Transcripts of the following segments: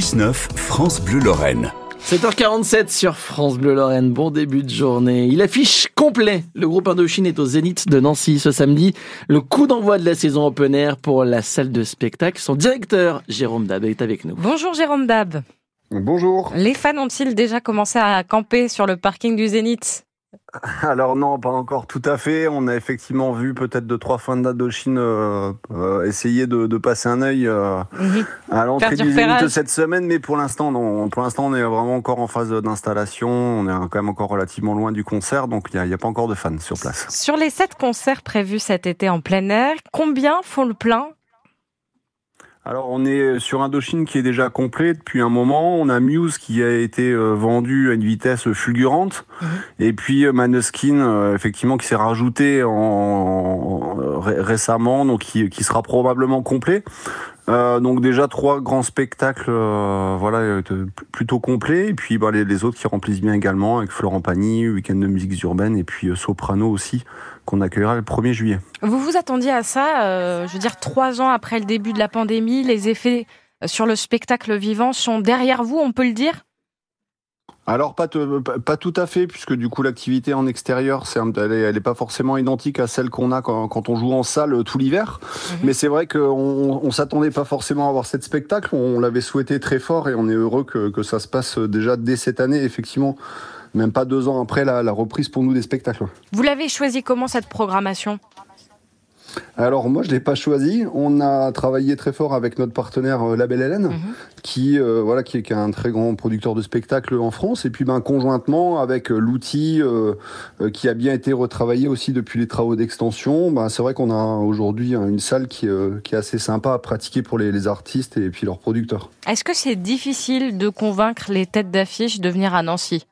6-9 France Bleu Lorraine. 7h47 sur France Bleu Lorraine, bon début de journée. Il affiche complet. Le groupe Indochine est au Zénith de Nancy ce samedi. Le coup d'envoi de la saison open air pour la salle de spectacle. Son directeur, Jérôme Daab, est avec nous. Bonjour Jérôme Daab. Bonjour. Les fans ont-ils déjà commencé à camper sur le parking du Zénith ? Alors non, pas encore tout à fait. On a effectivement vu peut-être 2-3 fans d'Indochine essayer de passer un œil à l'entrée du Zénith cette semaine, mais pour l'instant, non. Pour l'instant, on est vraiment encore en phase d'installation. On est quand même encore relativement loin du concert, donc il n'y a pas encore de fans sur place. Sur les 7 concerts prévus cet été en plein air, combien font le plein ? Alors on est sur Indochine qui est déjà complet depuis un moment, on a Muse qui a été vendu à une vitesse fulgurante, et puis Maneskin effectivement qui s'est rajouté récemment, donc qui sera probablement complet. Donc déjà 3 grands spectacles, plutôt complets, et puis les autres qui remplissent bien également, avec Florent Pagny, Week-end de musique urbaine, et puis Soprano aussi, qu'on accueillera le 1er juillet. Vous vous attendiez à ça, 3 ans après le début de la pandémie, les effets sur le spectacle vivant sont derrière vous, on peut le dire ? Alors pas tout à fait, puisque du coup l'activité en extérieur, elle est pas forcément identique à celle qu'on a quand on joue en salle tout l'hiver. Mais c'est vrai qu'on s'attendait pas forcément à avoir cet spectacle. On l'avait souhaité très fort et on est heureux que ça se passe déjà dès cette année, effectivement, même pas 2 ans après la reprise pour nous des spectacles. Vous l'avez choisi comment cette programmation ? Alors moi je l'ai pas choisi, on a travaillé très fort avec notre partenaire Labelle Hélène qui est un très grand producteur de spectacles en France, et puis conjointement avec l'outil qui a bien été retravaillé aussi depuis les travaux d'extension. C'est vrai qu'on a aujourd'hui une salle qui est assez sympa à pratiquer pour les artistes et puis leurs producteurs. Est-ce que c'est difficile de convaincre les têtes d'affiche de venir à Nancy ?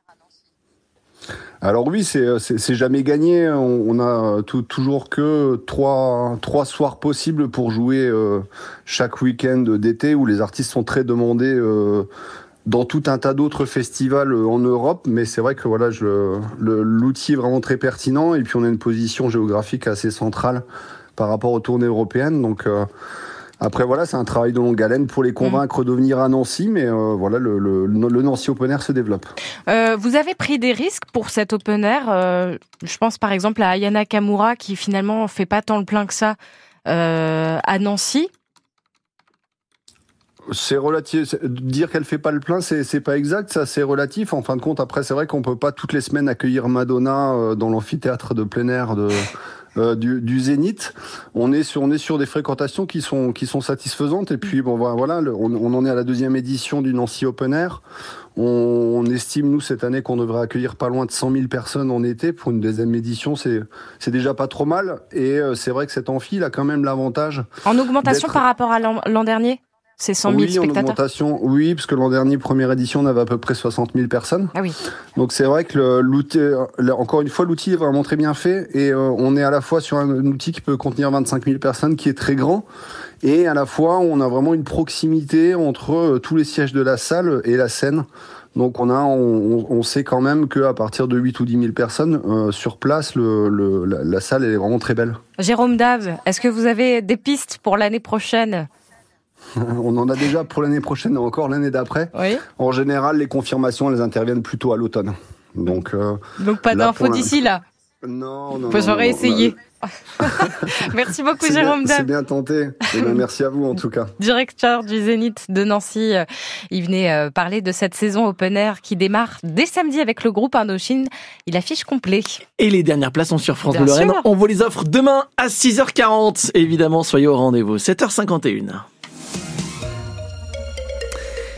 Alors oui, c'est jamais gagné. On a toujours que 3 soirs possibles pour jouer chaque week-end d'été, où les artistes sont très demandés dans tout un tas d'autres festivals en Europe. Mais c'est vrai que l'outil est vraiment très pertinent, et puis on a une position géographique assez centrale par rapport aux tournées européennes. Donc après c'est un travail de longue haleine pour les convaincre de venir à Nancy, mais le Nancy Open Air se développe. Vous avez pris des risques pour cet Open Air. Je pense par exemple à Aya Nakamura qui finalement fait pas tant le plein que ça à Nancy. C'est relatif. Dire qu'elle fait pas le plein, c'est pas exact. Ça, c'est relatif. En fin de compte, après, c'est vrai qu'on peut pas toutes les semaines accueillir Madonna dans l'amphithéâtre de plein air du Zénith. On est sur des fréquentations qui sont satisfaisantes. Et puis on en est à la 2e édition du Nancy Open Air. On estime nous cette année qu'on devrait accueillir pas loin de 100 000 personnes en été. Pour une 2e édition, c'est déjà pas trop mal. Et c'est vrai que cet amphi a quand même l'avantage. En augmentation par rapport à l'an dernier. C'est 100 000 spectateurs. En augmentation, oui, parce que l'an dernier, première édition, on avait à peu près 60 000 personnes. Ah oui. Donc c'est vrai que l'outil est vraiment très bien fait, et on est à la fois sur un outil qui peut contenir 25 000 personnes, qui est très grand, et à la fois on a vraiment une proximité entre tous les sièges de la salle et la scène. Donc on sait quand même qu'à partir de 8 ou 10 000 personnes sur place, la salle elle est vraiment très belle. Jérôme Daab, est-ce que vous avez des pistes pour l'année prochaine ? On en a déjà pour l'année prochaine et encore l'année d'après. Oui. En général, les confirmations, elles interviennent plutôt à l'automne. Donc pas d'infos d'ici là. Non. On peut se réessayer. Merci beaucoup Jérôme Daab. C'est bien tenté. Merci à vous en tout cas. Directeur du Zénith de Nancy, il venait parler de cette saison open air qui démarre dès samedi avec le groupe Indochine. Il affiche complet. Et les dernières places sont sur France Bleu Lorraine. On vous les offre demain à 6h40. Évidemment, soyez au rendez-vous. 7h51.